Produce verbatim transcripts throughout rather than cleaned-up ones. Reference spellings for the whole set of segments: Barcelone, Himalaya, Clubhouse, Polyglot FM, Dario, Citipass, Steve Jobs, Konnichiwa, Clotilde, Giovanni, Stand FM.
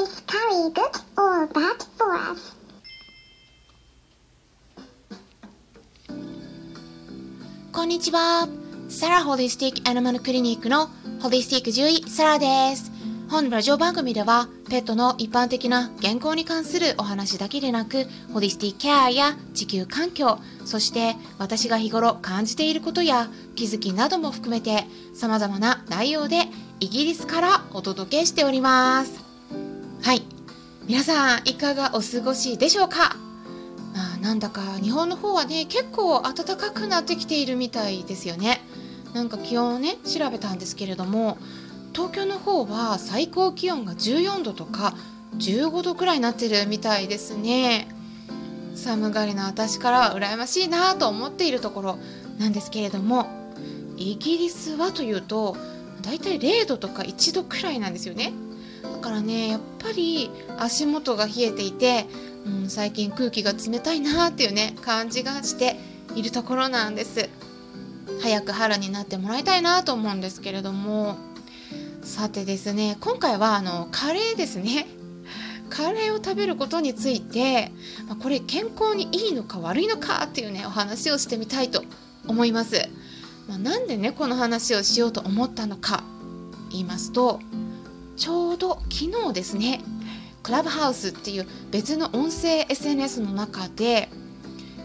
is carried all back for us. Konnichiwa. サラホリスティックアニマルクリニックのホリスティック獣医サラです。本ラジオ番組ではペットの一般的な健康に関するお話だけでなく、ホリスティックケアや地球環境、そして私が日頃感じていることや気づきなども含めて様々な内容でイギリスからお届けしております。はい、皆さんいかがお過ごしでしょうか。まあ、なんだか日本の方はね、結構暖かくなってきているみたいですよね。なんか気温をね調べたんですけれども、東京の方は最高気温がじゅうよんどとかじゅうごどくらいになってるみたいですね。寒がりの私からは羨ましいなと思っているところなんですけれども、イギリスはというとだいたいれいどとかいちどくらいなんですよね。だからね、やっぱり足元が冷えていて、うん、最近空気が冷たいなっていうね感じがしているところなんです。早く春になってもらいたいなと思うんですけれども、さてですね、今回はあのカレーですね。カレーを食べることについて、これ健康にいいのか悪いのかっていうねお話をしてみたいと思います。まあ、なんでねこの話をしようと思ったのか言いますと、ちょうど昨日ですね、クラブハウスっていう別の音声 エスエヌエス の中で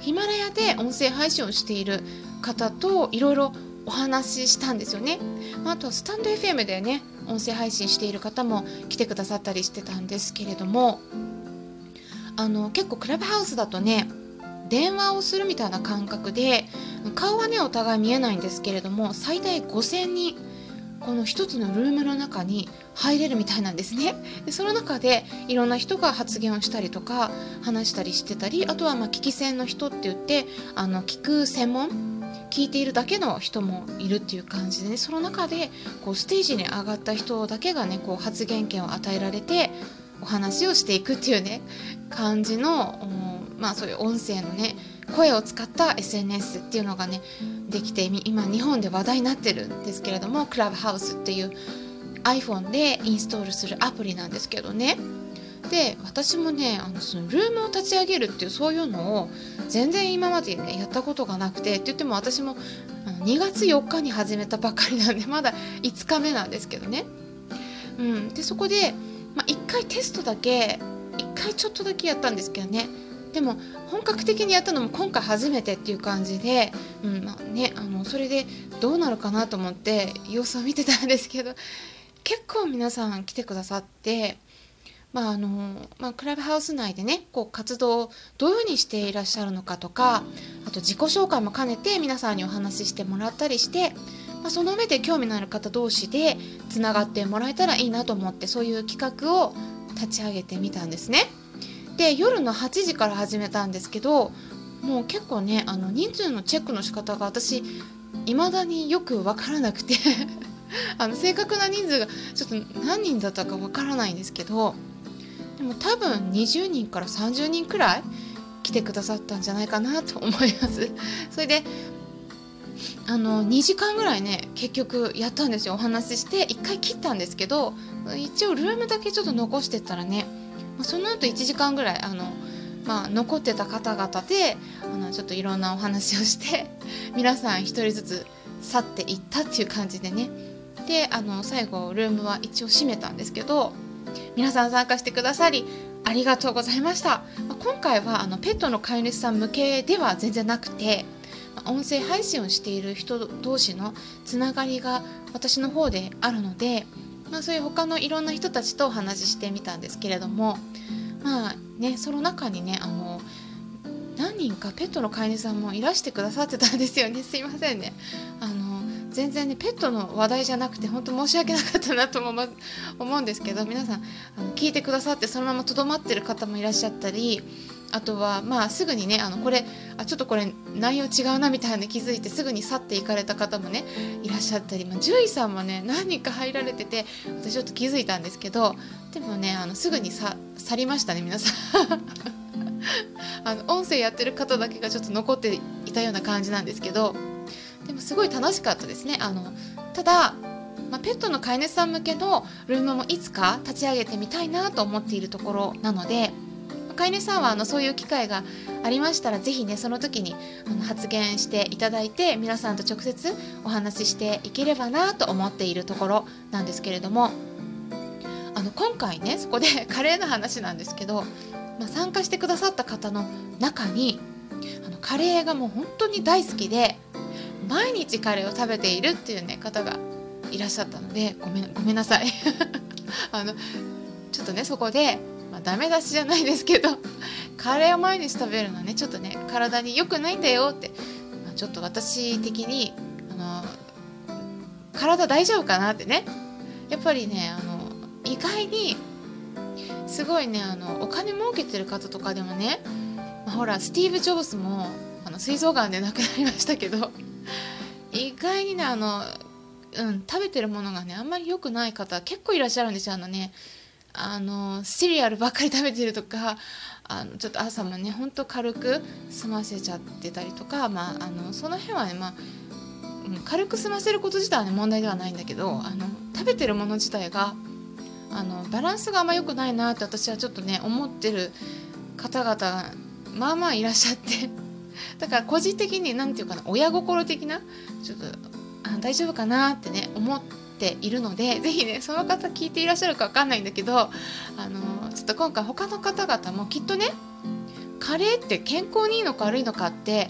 ヒマラヤで音声配信をしている方といろいろお話ししたんですよね。あとスタンド エフエム でね音声配信している方も来てくださったりしてたんですけれども、あの結構クラブハウスだとね電話をするみたいな感覚で、顔はねお互い見えないんですけれども、最大ごせんにんこの一つのルームの中に入れるみたいなんですね。でその中でいろんな人が発言をしたりとか話したりしてたり、あとはまあ聞き専の人って言って、あの聞く専門、聞いているだけの人もいるっていう感じでね、その中でこうステージに上がった人だけがねこう発言権を与えられてお話をしていくっていうね感じの、まあそういう音声のね声を使った エスエヌエス っていうのがねできて、今日本で話題になってるんですけれども、クラブハウスっていう iPhone でインストールするアプリなんですけどね。で私もねあのそのルームを立ち上げるっていうそういうのを全然今までねやったことがなくて、って言っても私もにがつよっかに始めたばかりなんでまだいつかめなんですけどね。うん、でそこで、まあ、いっかいテストだけいっかいちょっとだけやったんですけどね。でも本格的にやったのも今回初めてっていう感じで、うんまあね、あのそれでどうなるかなと思って様子を見てたんですけど、結構皆さん来てくださって、まああのまあ、クラブハウス内でねこう活動をどういうふうにしていらっしゃるのかとか、あと自己紹介も兼ねて皆さんにお話ししてもらったりして、まあ、その上で興味のある方同士でつながってもらえたらいいなと思って、そういう企画を立ち上げてみたんですね。で夜のはちじから始めたんですけど、もう結構ねあの人数のチェックの仕方が私未だによく分からなくてあの正確な人数がちょっと何人だったか分からないんですけど、でも多分にじゅうにんからさんじゅうにんくらい来てくださったんじゃないかなと思います。それであのにじかんぐらいね結局やったんですよ。お話ししていっかい切ったんですけど、一応ルームだけちょっと残してったらね、その後いちじかんぐらいあの、まあ、残ってた方々であのちょっといろんなお話をして皆さんひとりずつ去っていったっていう感じでね。であの最後ルームは一応閉めたんですけど、皆さん参加してくださりありがとうございました。今回はあのペットの飼い主さん向けでは全然なくて、音声配信をしている人同士のつながりが私の方であるので、まあ、そういう他のいろんな人たちとお話ししてみたんですけれども、まあね、その中にねあの何人かペットの飼い主さんもいらしてくださってたんですよね。すいませんね、あの全然ねペットの話題じゃなくて本当申し訳なかったなとも、ま、思うんですけど、皆さんあの聞いてくださってそのままとどまってる方もいらっしゃったり、あとはまあすぐにねあのこれあちょっとこれ内容違うなみたいな気づいてすぐに去っていかれた方もねいらっしゃったり、まあ、獣医さんもね何人か入られてて私ちょっと気づいたんですけど、でもねあのすぐにさ去りましたね皆さんあの音声やってる方だけがちょっと残っていたような感じなんですけど、でもすごい楽しかったですね。あのただまあ、ペットの飼い主さん向けのルームもいつか立ち上げてみたいなと思っているところなので、飼い主さんはあのそういう機会がありましたらぜひね、その時にあの発言していただいて、皆さんと直接お話ししていければなと思っているところなんですけれども、あの今回ね、そこでカレーの話なんですけど、まあ、参加してくださった方の中にあのカレーがもう本当に大好きで毎日カレーを食べているっていう、ね、方がいらっしゃったので、ごめん、ごめんなさいあのちょっとねそこで、まあ、ダメ出しじゃないですけどカレーを毎日食べるのはねちょっとね体に良くないんだよって、まあ、ちょっと私的にあの体大丈夫かなってね、やっぱりねあの意外にすごいねあのお金儲けてる方とかでもね、まあ、ほらスティーブ・ジョブズもあの膵臓がんで亡くなりましたけど意外にねあの、うん、食べてるものがねあんまり良くない方結構いらっしゃるんですよ。あのねあのシリアルばっかり食べてるとか、あのちょっと朝もねほんと軽く済ませちゃってたりとか、まあ、あのその辺はね、まあ、軽く済ませること自体は、ね、問題ではないんだけど、あの食べてるもの自体があのバランスがあんま良くないなって私はちょっとね思ってる方々がまあまあいらっしゃってだから個人的に何ていうかな、親心的なちょっとあ大丈夫かなってね思っているので、ぜひねその方聞いていらっしゃるか分かんないんだけど、あのちょっと今回他の方々もきっとねカレーって健康にいいのか悪いのかって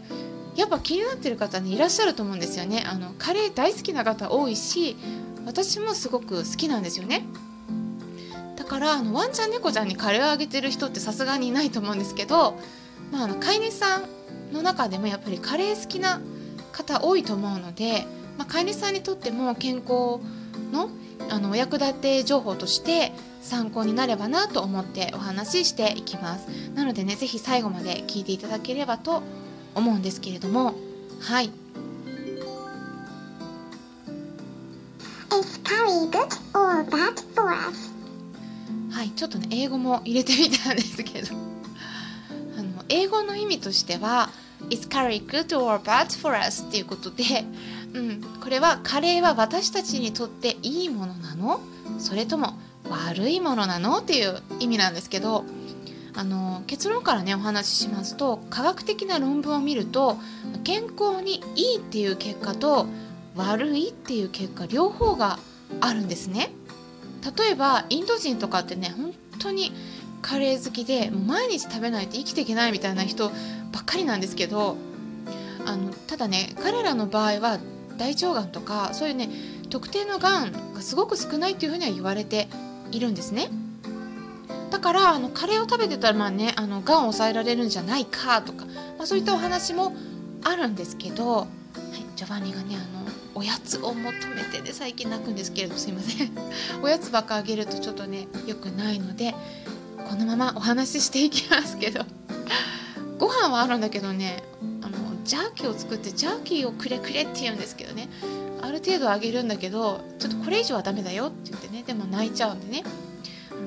やっぱ気になってる方にいらっしゃると思うんですよね。あのカレー大好きな方多いし、私もすごく好きなんですよね。だからあのワンちゃん猫ちゃんにカレーをあげてる人ってさすがにいないと思うんですけど、まあ、あの飼い主さんの中でもやっぱりカレー好きな方多いと思うので、まあ、飼い主さんにとっても健康 の, あのお役立て情報として参考になればなと思ってお話ししていきます。なのでねぜひ最後まで聞いていただければと思うんですけれども、はい。 Is curry good or bad for us? はい、ちょっとね英語も入れてみたんですけど英語の意味としては Is curry good or bad for us? っていうことで、うん、これはカレーは私たちにとっていいものなの？それとも悪いものなの？っていう意味なんですけど、あの結論からねお話ししますと、科学的な論文を見ると健康にいいっていう結果と悪いっていう結果両方があるんですね。例えばインド人とかってね本当にカレー好きで毎日食べないと生きていけないみたいな人ばっかりなんですけど、あのただね彼らの場合は大腸がんとかそういうね特定のがんがすごく少ないっていうふうには言われているんですね。だからあのカレーを食べてたらまあねあのがんを抑えられるんじゃないかとか、まあ、そういったお話もあるんですけど、はい、ジョバンニがねあのおやつを求めてね最近泣くんですけれどすいませんおやつばっかあげるとちょっとね良くないのでこのままお話ししていきますけどご飯はあるんだけどねあのジャーキーを作ってジャーキーをくれくれって言うんですけどね、ある程度あげるんだけどちょっとこれ以上はダメだよって言ってね、でも泣いちゃうんでね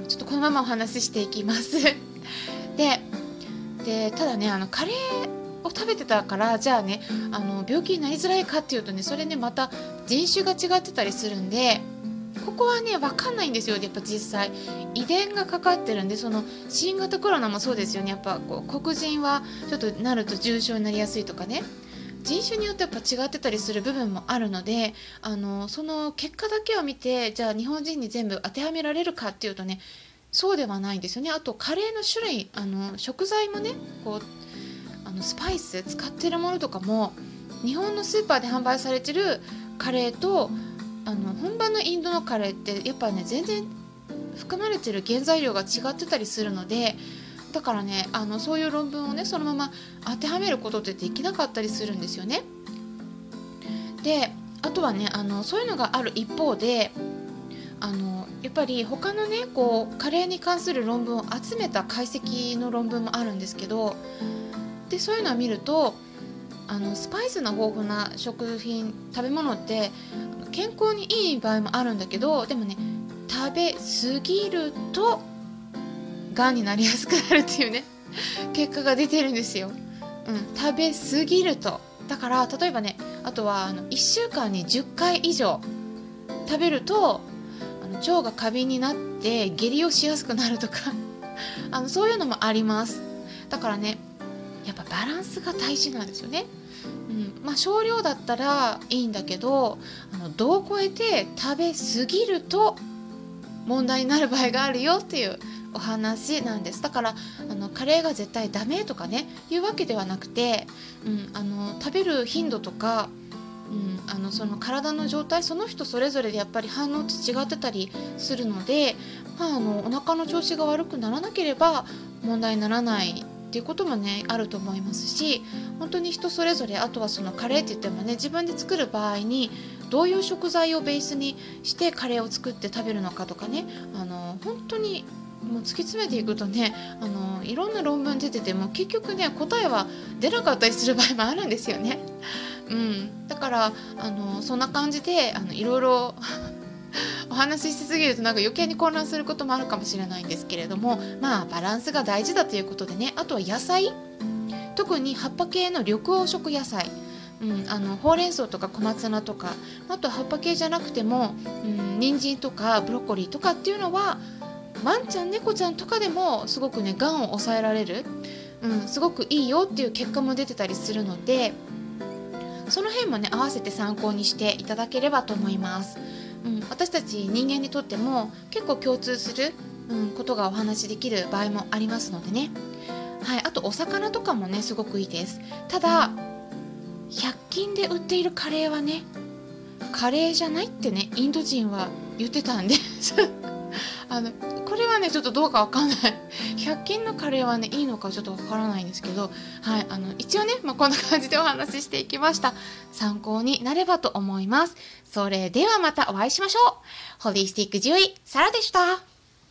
ちょっとこのままお話ししていきますで, でただねあのカレーを食べてたからじゃあねあの病気になりづらいかっていうとねそれねまた人種が違ってたりするんで、ここはね分かんないんですよ。やっぱ実際遺伝がかかってるんで、その新型コロナもそうですよね。やっぱこう黒人はちょっとなると重症になりやすいとかね、人種によってやっぱ違ってたりする部分もあるので、あのその結果だけを見てじゃあ日本人に全部当てはめられるかっていうとねそうではないんですよね。あとカレーの種類、あの食材もねこうあのスパイス使ってるものとかも日本のスーパーで販売されてるカレーとあの本場のインドのカレーってやっぱね全然含まれてる原材料が違ってたりするので、だからねあのそういう論文をねそのまま当てはめることってできなかったりするんですよね。であとはねあのそういうのがある一方で、あのやっぱり他のねこうカレーに関する論文を集めた解析の論文もあるんですけど、でそういうのを見るとあのスパイスの豊富な食品食べ物って健康にいい場合もあるんだけど、でもね食べ過ぎるとがんになりやすくなるっていうね結果が出てるんですよ、うん、食べ過ぎると。だから例えばねあとはあのいっしゅうかんにじゅっかい以上食べるとあの腸が過敏になって下痢をしやすくなるとかあのそういうのもあります。だからね、やっぱバランスが大事なんですよね、うんまあ、少量だったらいいんだけど、あの度を超えて食べ過ぎると問題になる場合があるよっていうお話なんです。だからあのカレーが絶対ダメとかねいうわけではなくて、うん、あの食べる頻度とか、うん、あのその体の状態その人それぞれでやっぱり反応値違ってたりするので、まあ、あのお腹の調子が悪くならなければ問題にならないっていうこともねあると思いますし、本当に人それぞれ、あとはそのカレーって言ってもね自分で作る場合にどういう食材をベースにしてカレーを作って食べるのかとかね、あの本当にもう突き詰めていくとね、あのいろんな論文出てても結局ね答えは出なかったりする場合もあるんですよね、うん、だからあのそんな感じであのいろいろお話ししすぎるとなんか余計に混乱することもあるかもしれないんですけれども、まあバランスが大事だということでね、あとは野菜、特に葉っぱ系の緑黄色野菜、うん、あのほうれん草とか小松菜とか、あと葉っぱ系じゃなくても、うん、人参とかブロッコリーとかっていうのはワンちゃん猫ちゃんとかでもすごくねがんを抑えられる、うん、すごくいいよっていう結果も出てたりするので、その辺もね合わせて参考にしていただければと思います、うん、私たち人間にとっても結構共通する、うん、ことがお話しできる場合もありますのでね、はい、あとお魚とかもねすごくいいです。ただひゃく均で売っているカレーはねカレーじゃないってねインド人は言ってたんですあのこれはねちょっとどうかわかんない。ひゃく均のカレーはねいいのかちょっとわからないんですけど、はい、あの一応ね、まあ、こんな感じでお話ししていきました。参考になればと思います。それではまたお会いしましょう。ホリスティック獣医サラでした。